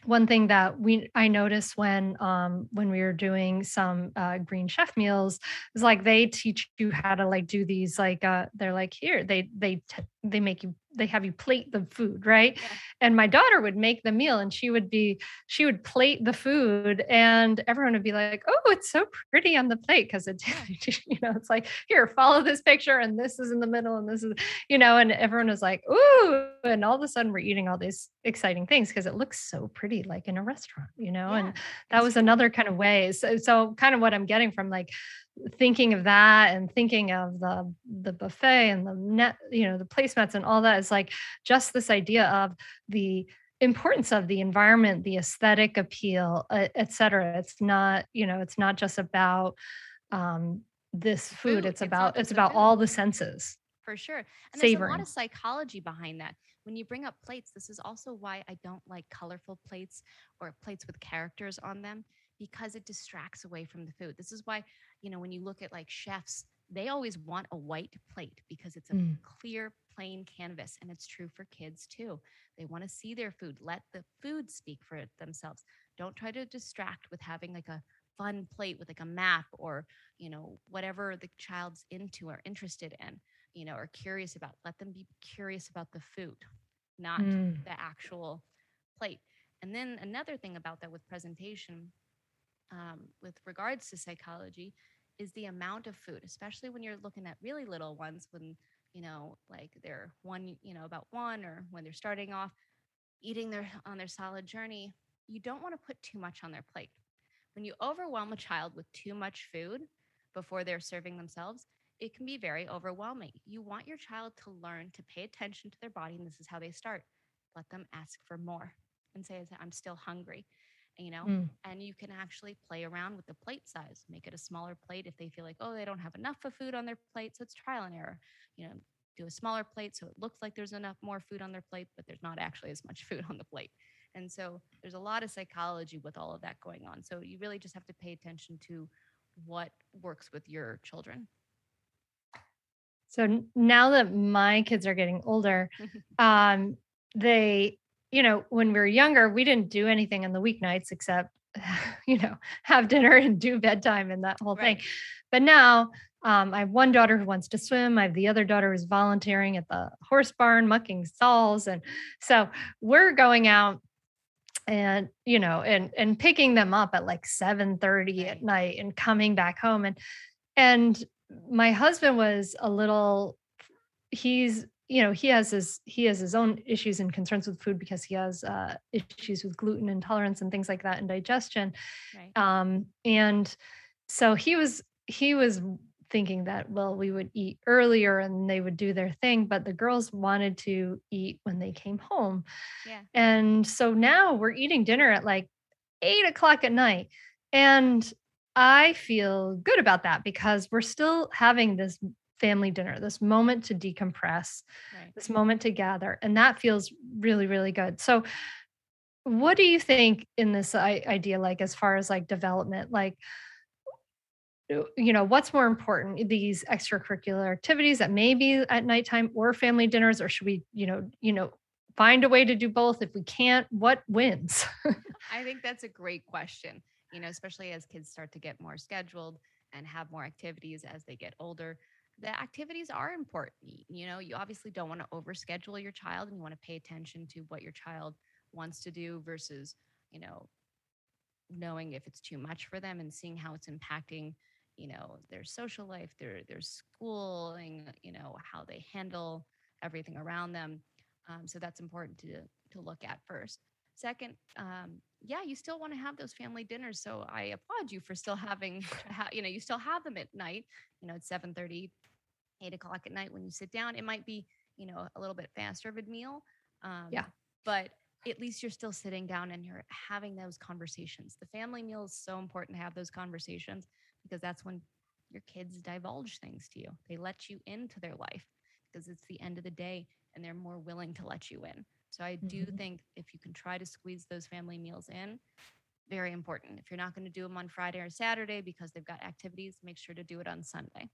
one thing that we I noticed when um, when we were doing some uh, Green Chef meals is like they teach you how to like do these like uh, they're like here they they t- they make you, they have you plate the food, right? Yeah. And my daughter would make the meal and she would be, she would plate the food and everyone would be like, oh, it's so pretty on the plate. Cause it's, you know, it's like, here, follow this picture and this is in the middle and this is, you know, and everyone was like, ooh, and all of a sudden we're eating all these exciting things because it looks so pretty, like in a restaurant, you know, yeah, and that was another kind of way. So, so kind of what I'm getting from like, thinking of that and thinking of the, the buffet and the net, you know, the placemats and all that is like just this idea of the importance of the environment, the aesthetic appeal, et cetera. It's not, you know, it's not just about um, this food. food. It's, it's about, it's about food. All the senses. For sure. And Savoring. There's a lot of psychology behind that. When you bring up plates, this is also why I don't like colorful plates or plates with characters on them, because it distracts away from the food. This is why, you know, when you look at like chefs, they always want a white plate because it's a mm. clear, plain canvas. And it's true for kids too. They want to see their food. Let the food speak for it themselves. Don't try to distract with having like a fun plate with like a map or, you know, whatever the child's into or interested in, you know, or curious about. Let them be curious about the food, not mm. the actual plate. And then another thing about that with presentation, Um, with regards to psychology, is the amount of food, especially when you're looking at really little ones, when, you know, like they're one, you know, about one, or when they're starting off eating their on their solid journey, you don't want to put too much on their plate. When you overwhelm a child with too much food before they're serving themselves, it can be very overwhelming. You want your child to learn to pay attention to their body, and this is how they start. Let them ask for more and say, I'm still hungry. You know, mm. and you can actually play around with the plate size, make it a smaller plate if they feel like, oh, they don't have enough of food on their plate. So it's trial and error, you know, do a smaller plate. So it looks like there's enough more food on their plate, but there's not actually as much food on the plate. And so there's a lot of psychology with all of that going on. So you really just have to pay attention to what works with your children. So now that my kids are getting older, um, they you know, when we were younger, we didn't do anything on the weeknights except, you know, have dinner and do bedtime and that whole right. thing. But now um, I have one daughter who wants to swim. I have the other daughter who's volunteering at the horse barn, mucking stalls. And so we're going out and, you know, and, and picking them up at like seven thirty right. at night and coming back home. And, and my husband was a little, he's, you know, he has his, he has his own issues and concerns with food because he has uh, issues with gluten intolerance and things like that and digestion. Right. Um, and so he was, he was thinking that, well, we would eat earlier and they would do their thing, but the girls wanted to eat when they came home. Yeah. And so now we're eating dinner at like eight o'clock at night. And I feel good about that because we're still having this family dinner, this moment to decompress, right. this moment to gather. And that feels really, really good. So what do you think in this idea, like, as far as like development, like, you know, what's more important, these extracurricular activities that may be at nighttime or family dinners, or should we, you know, you know, find a way to do both? If we can't, what wins? I think that's a great question, you know, especially as kids start to get more scheduled and have more activities as they get older. The activities are important. You know, you obviously don't want to overschedule your child and you want to pay attention to what your child wants to do versus, you know, knowing if it's too much for them and seeing how it's impacting, you know, their social life, their, their schooling, you know, how they handle everything around them. Um, so that's important to, to look at first. Second, um, yeah, you still want to have those family dinners. So I applaud you for still having, to ha- you know, you still have them at night, you know, at seven thirty, eight o'clock at night when you sit down. It might be, you know, a little bit faster of a meal. Um, yeah. But at least you're still sitting down and you're having those conversations. The family meal is so important to have those conversations because that's when your kids divulge things to you. They let you into their life because it's the end of the day and they're more willing to let you in. So I do mm-hmm. think if you can try to squeeze those family meals in, very important. If you're not going to do them on Friday or Saturday because they've got activities, make sure to do it on Sunday,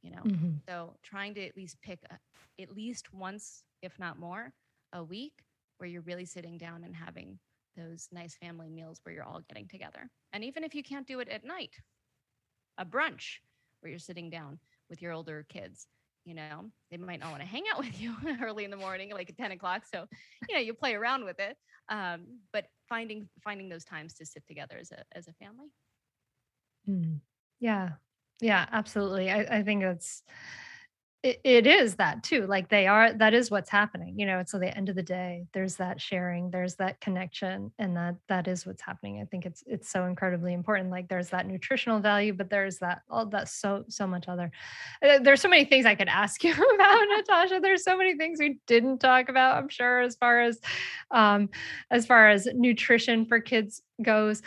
you know? Mm-hmm. So trying to at least pick a, at least once, if not more, a week where you're really sitting down and having those nice family meals where you're all getting together. And even if you can't do it at night, a brunch where you're sitting down with your older kids, you know, they might not want to hang out with you early in the morning, like at ten o'clock. So, you know, you play around with it. Um, but finding, finding those times to sit together as a, as a family. Mm. Yeah. Yeah, absolutely. I, I think that's, it, it is that too. Like they are, that is what's happening, you know, it's at the end of the day, there's that sharing, there's that connection, and that, that is what's happening. I think it's, it's so incredibly important. Like there's that nutritional value, but there's that, all that, so, so much other, there's so many things I could ask you about, Natasha. There's so many things we didn't talk about, I'm sure, as far as, um, as far as nutrition for kids goes.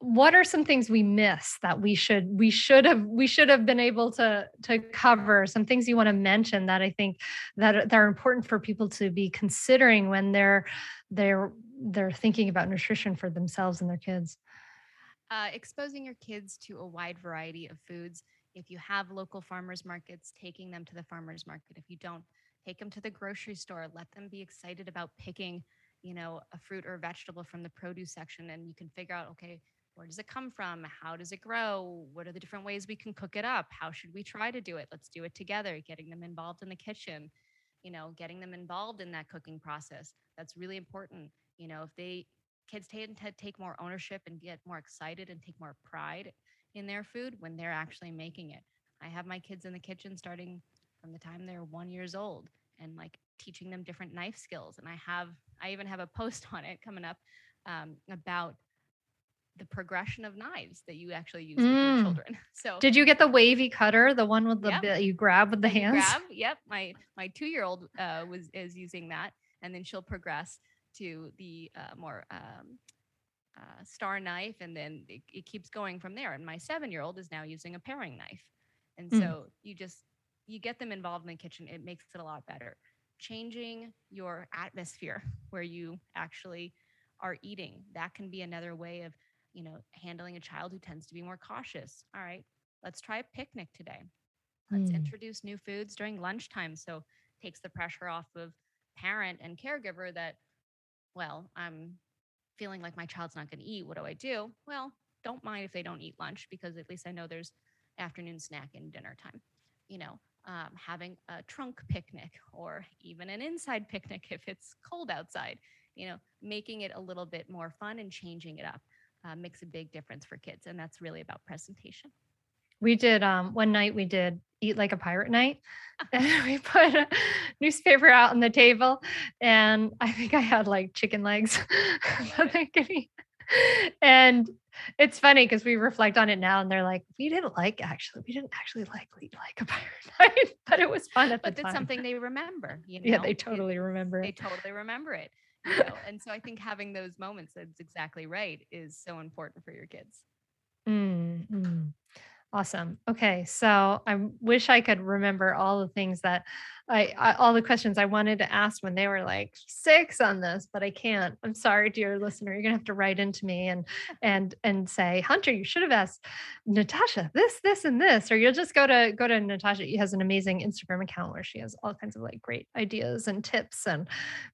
What are some things we miss that we should, we should have, we should have been able to, to cover? Some things you want to mention that I think that, that are important for people to be considering when they're, they're, they're thinking about nutrition for themselves and their kids. Uh, exposing your kids to a wide variety of foods. If you have local farmers markets, taking them to the farmers market. If you don't, take them to the grocery store, let them be excited about picking, you know, a fruit or a vegetable from the produce section, and you can figure out, okay, where does it come from? How does it grow? What are the different ways we can cook it up? How should we try to do it? Let's do it together. Getting them involved in the kitchen, you know, getting them involved in that cooking process. That's really important. You know, if they, kids tend to take more ownership and get more excited and take more pride in their food when they're actually making it. I have my kids in the kitchen starting from the time they're one years old, and like teaching them different knife skills. And I have, I even have a post on it coming up um, about the progression of knives that you actually use mm. with your children. So did you get the wavy cutter, the one with the yep. bit you grab with the hands? Grab, yep. My my two year old uh, was is using that, and then she'll progress to the uh, more um, uh, star knife, and then it, it keeps going from there. And my seven year old is now using a paring knife, and so mm. you just you get them involved in the kitchen. It makes it a lot better. Changing your atmosphere where you actually are eating. That can be another way of, you know, handling a child who tends to be more cautious. All right, let's try a picnic today. Let's mm. introduce new foods during lunchtime. So it takes the pressure off of parent and caregiver that, well, I'm feeling like my child's not going to eat. What do I do? Well, don't mind if they don't eat lunch, because at least I know there's afternoon snack and dinner time, you know. Um, having a trunk picnic, or even an inside picnic if it's cold outside, you know, making it a little bit more fun and changing it up uh, makes a big difference for kids. And that's really about presentation. We did um, one night we did eat like a pirate night, and we put a newspaper out on the table, and I think I had like chicken legs that they could eat. And it's funny because we reflect on it now, and they're like, we didn't like actually, we didn't actually like like a pirate night, but it was fun at the time. But it's something they remember, you know? Yeah, they totally remember it. They totally remember it. You know? And so I think having those moments, that's exactly right, is so important for your kids. Mm-hmm. Awesome. Okay. So I wish I could remember all the things that I, I, all the questions I wanted to ask when they were like six on this, but I can't. I'm sorry, dear listener, you're gonna have to write into me and, and, and say, Hunter, you should have asked Natasha this, this, and this, or you'll just go to, go to Natasha. She has an amazing Instagram account where she has all kinds of like great ideas and tips and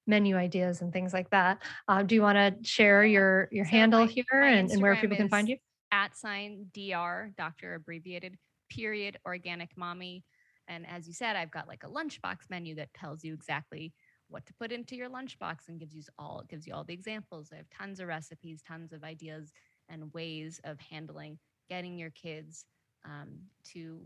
menu ideas and things like that. Uh, do you want to share your, your so handle my, here my and, and where people is- can find you? At sign D R, Doctor abbreviated, period, Organic Mommy. And as you said, I've got like a lunchbox menu that tells you exactly what to put into your lunchbox and gives you all, gives you all the examples. I have tons of recipes, tons of ideas and ways of handling, getting your kids um, to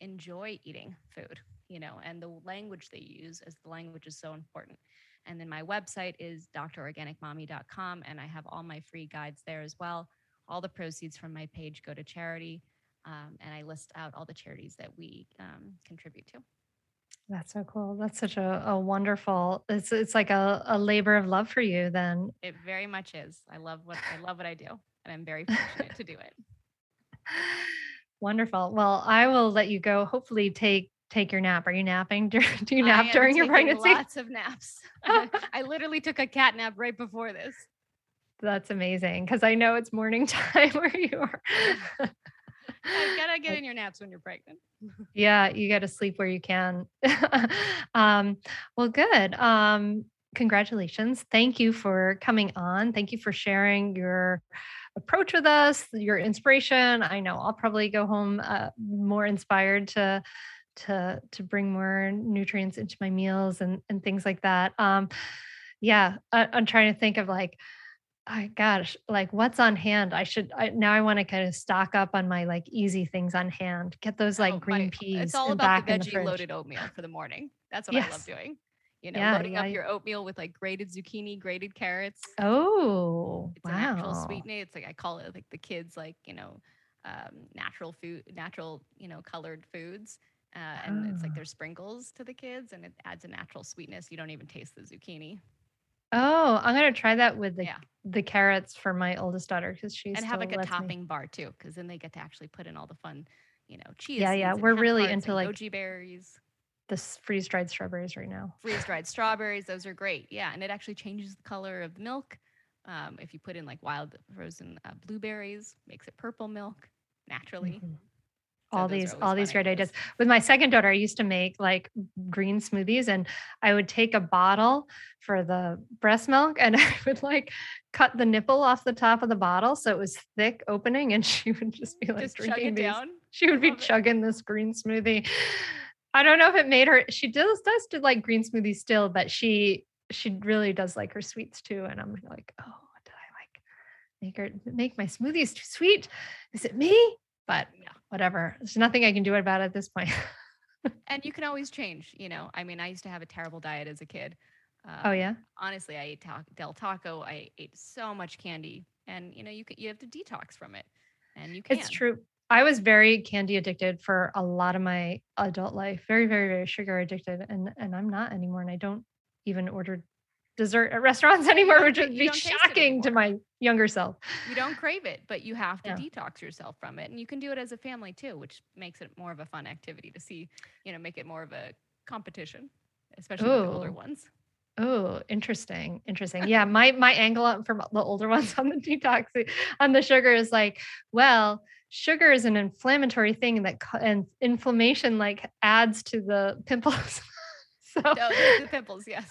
enjoy eating food, you know, and the language they use, as the language is so important. And then my website is d r organic mommy dot com, and I have all my free guides there as well. All the proceeds from my page go to charity, um, and I list out all the charities that we um, contribute to. That's so cool. That's such a, a wonderful, it's it's like a, a labor of love for you then. It very much is. I love what I love what I do, and I'm very fortunate to do it. Wonderful. Well, I will let you go. Hopefully take Take your nap. Are you napping? Do you nap during your pregnancy? Lots of naps. I literally took a cat nap right before this. That's amazing, because I know it's morning time where you are. You gotta get in your naps when you're pregnant. Yeah, you gotta sleep where you can. um, well, good. Um, congratulations. Thank you for coming on. Thank you for sharing your approach with us, your inspiration. I know I'll probably go home uh, more inspired to to to bring more nutrients into my meals and and things like that. Um, yeah, I, I'm trying to think of like, oh gosh, like what's on hand? I should, I, now I want to kind of stock up on my like easy things on hand, get those like oh, green my, peas. It's all about the veggie the loaded oatmeal for the morning. That's what yes. I love doing. You know, yeah, loading yeah, up your oatmeal with like grated zucchini, grated carrots. Oh, it's wow. a natural sweetener. It's like, I call it like the kids, like, you know, um, natural food, natural, you know, colored foods. Uh, and oh. it's like there's sprinkles to the kids and it adds a natural sweetness. You don't even taste the zucchini. Oh, I'm going to try that with the, yeah. the carrots for my oldest daughter. Cause she's and have like a topping me. bar too. Cause then they get to actually put in all the fun, you know, cheese. Yeah. Yeah. We're really into like goji berries. The freeze dried strawberries right now. Freeze dried strawberries. Those are great. Yeah. And it actually changes the color of the milk. Um, if you put in like wild frozen uh, blueberries, makes it purple milk naturally. Mm-hmm. So all these, all these great ideas. With my second daughter, I used to make like green smoothies, and I would take a bottle for the breast milk and I would like cut the nipple off the top of the bottle. So it was thick opening, and she would just be like just drinking these. Down. She would be chugging this green smoothie. I don't know if it made her, she does, does do like green smoothies still, but she, she really does like her sweets too. And I'm like, oh, did I like make her make my smoothies too sweet? Is it me? But whatever, there's nothing I can do about it at this point. And you can always change, you know, I mean, I used to have a terrible diet as a kid. Um, oh yeah. Honestly, I ate ta- Del Taco. I ate so much candy, and you know, you could, you have to detox from it, and you can. It's true. I was very candy addicted for a lot of my adult life. Very, very, very sugar addicted. And, and I'm not anymore. And I don't even order dessert at restaurants anymore, which would be shocking to my younger self. You don't crave it, but you have to yeah. detox yourself from it. And you can do it as a family too, which makes it more of a fun activity to see, you know, make it more of a competition, especially Ooh. with the older ones. Oh, interesting. Interesting. Yeah. My, my angle from the older ones on the detox, on the sugar is like, well, sugar is an inflammatory thing that, and inflammation like adds to the pimples. So no, the pimples. Yes.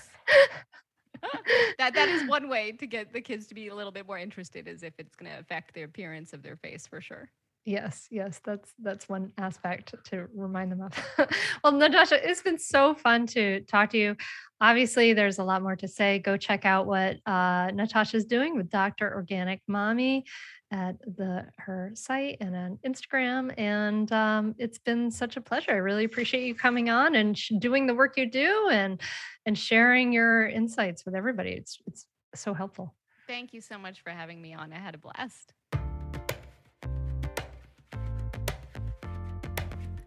that, that is one way to get the kids to be a little bit more interested, is if it's going to affect the appearance of their face for sure. Yes. Yes. That's, that's one aspect to remind them of. Well, Natasha, it's been so fun to talk to you. Obviously there's a lot more to say. Go check out what uh, Natasha's doing with Doctor Organic Mommy at the, her site and on Instagram. And um, it's been such a pleasure. I really appreciate you coming on and sh- doing the work you do and, and sharing your insights with everybody. It's, it's so helpful. Thank you so much for having me on. I had a blast.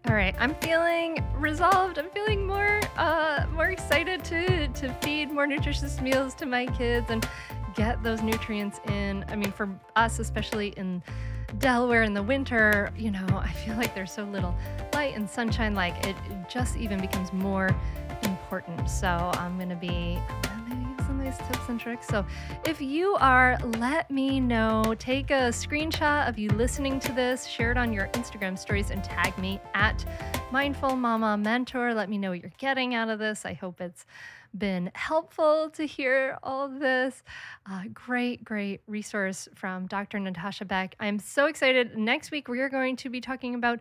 All right, I'm feeling resolved. I'm feeling more uh, more excited to to feed more nutritious meals to my kids and get those nutrients in. I mean, for us, especially in Delaware in the winter, you know, I feel like there's so little light and sunshine, like it, it just even becomes more important. So I'm gonna be tips and tricks. So if you are, let me know. Take a screenshot of you listening to this, share it on your Instagram stories, and tag me at Mindful Mama Mentor. Let me know what you're getting out of this. I hope it's been helpful to hear all of this. Uh, great, great resource from Doctor Natasha Beck. I'm so excited. Next week, we are going to be talking about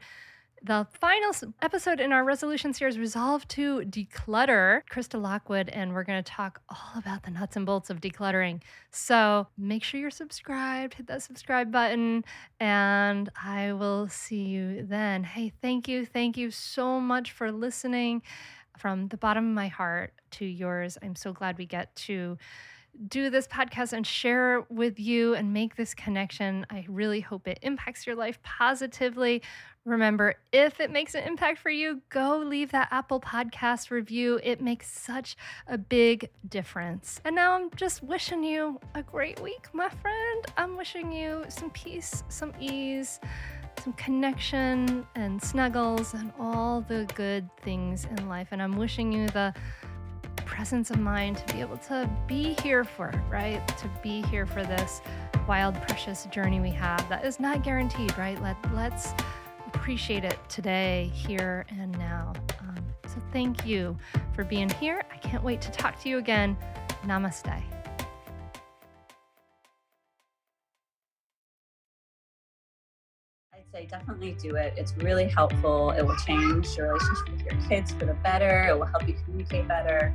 the final episode in our resolution series, Resolve to Declutter, Krista Lockwood, and we're going to talk all about the nuts and bolts of decluttering. So make sure you're subscribed, hit that subscribe button, and I will see you then. Hey, thank you. Thank you so much for listening from the bottom of my heart to yours. I'm so glad we get to do this podcast and share with you and make this connection. I really hope it impacts your life positively. Remember, if it makes an impact for you, go leave that Apple Podcast review. It makes such a big difference. And now I'm just wishing you a great week, my friend. I'm wishing you some peace, some ease, some connection and snuggles and all the good things in life. And I'm wishing you the presence of mind to be able to be here for it, right? To be here for this wild, precious journey we have that is not guaranteed, right? Let, let's appreciate it today, here and now. Um, so thank you for being here. I can't wait to talk to you again. Namaste. I I'd say definitely do it. It's really helpful. It will change your relationship with your kids for the better. It will help you communicate better.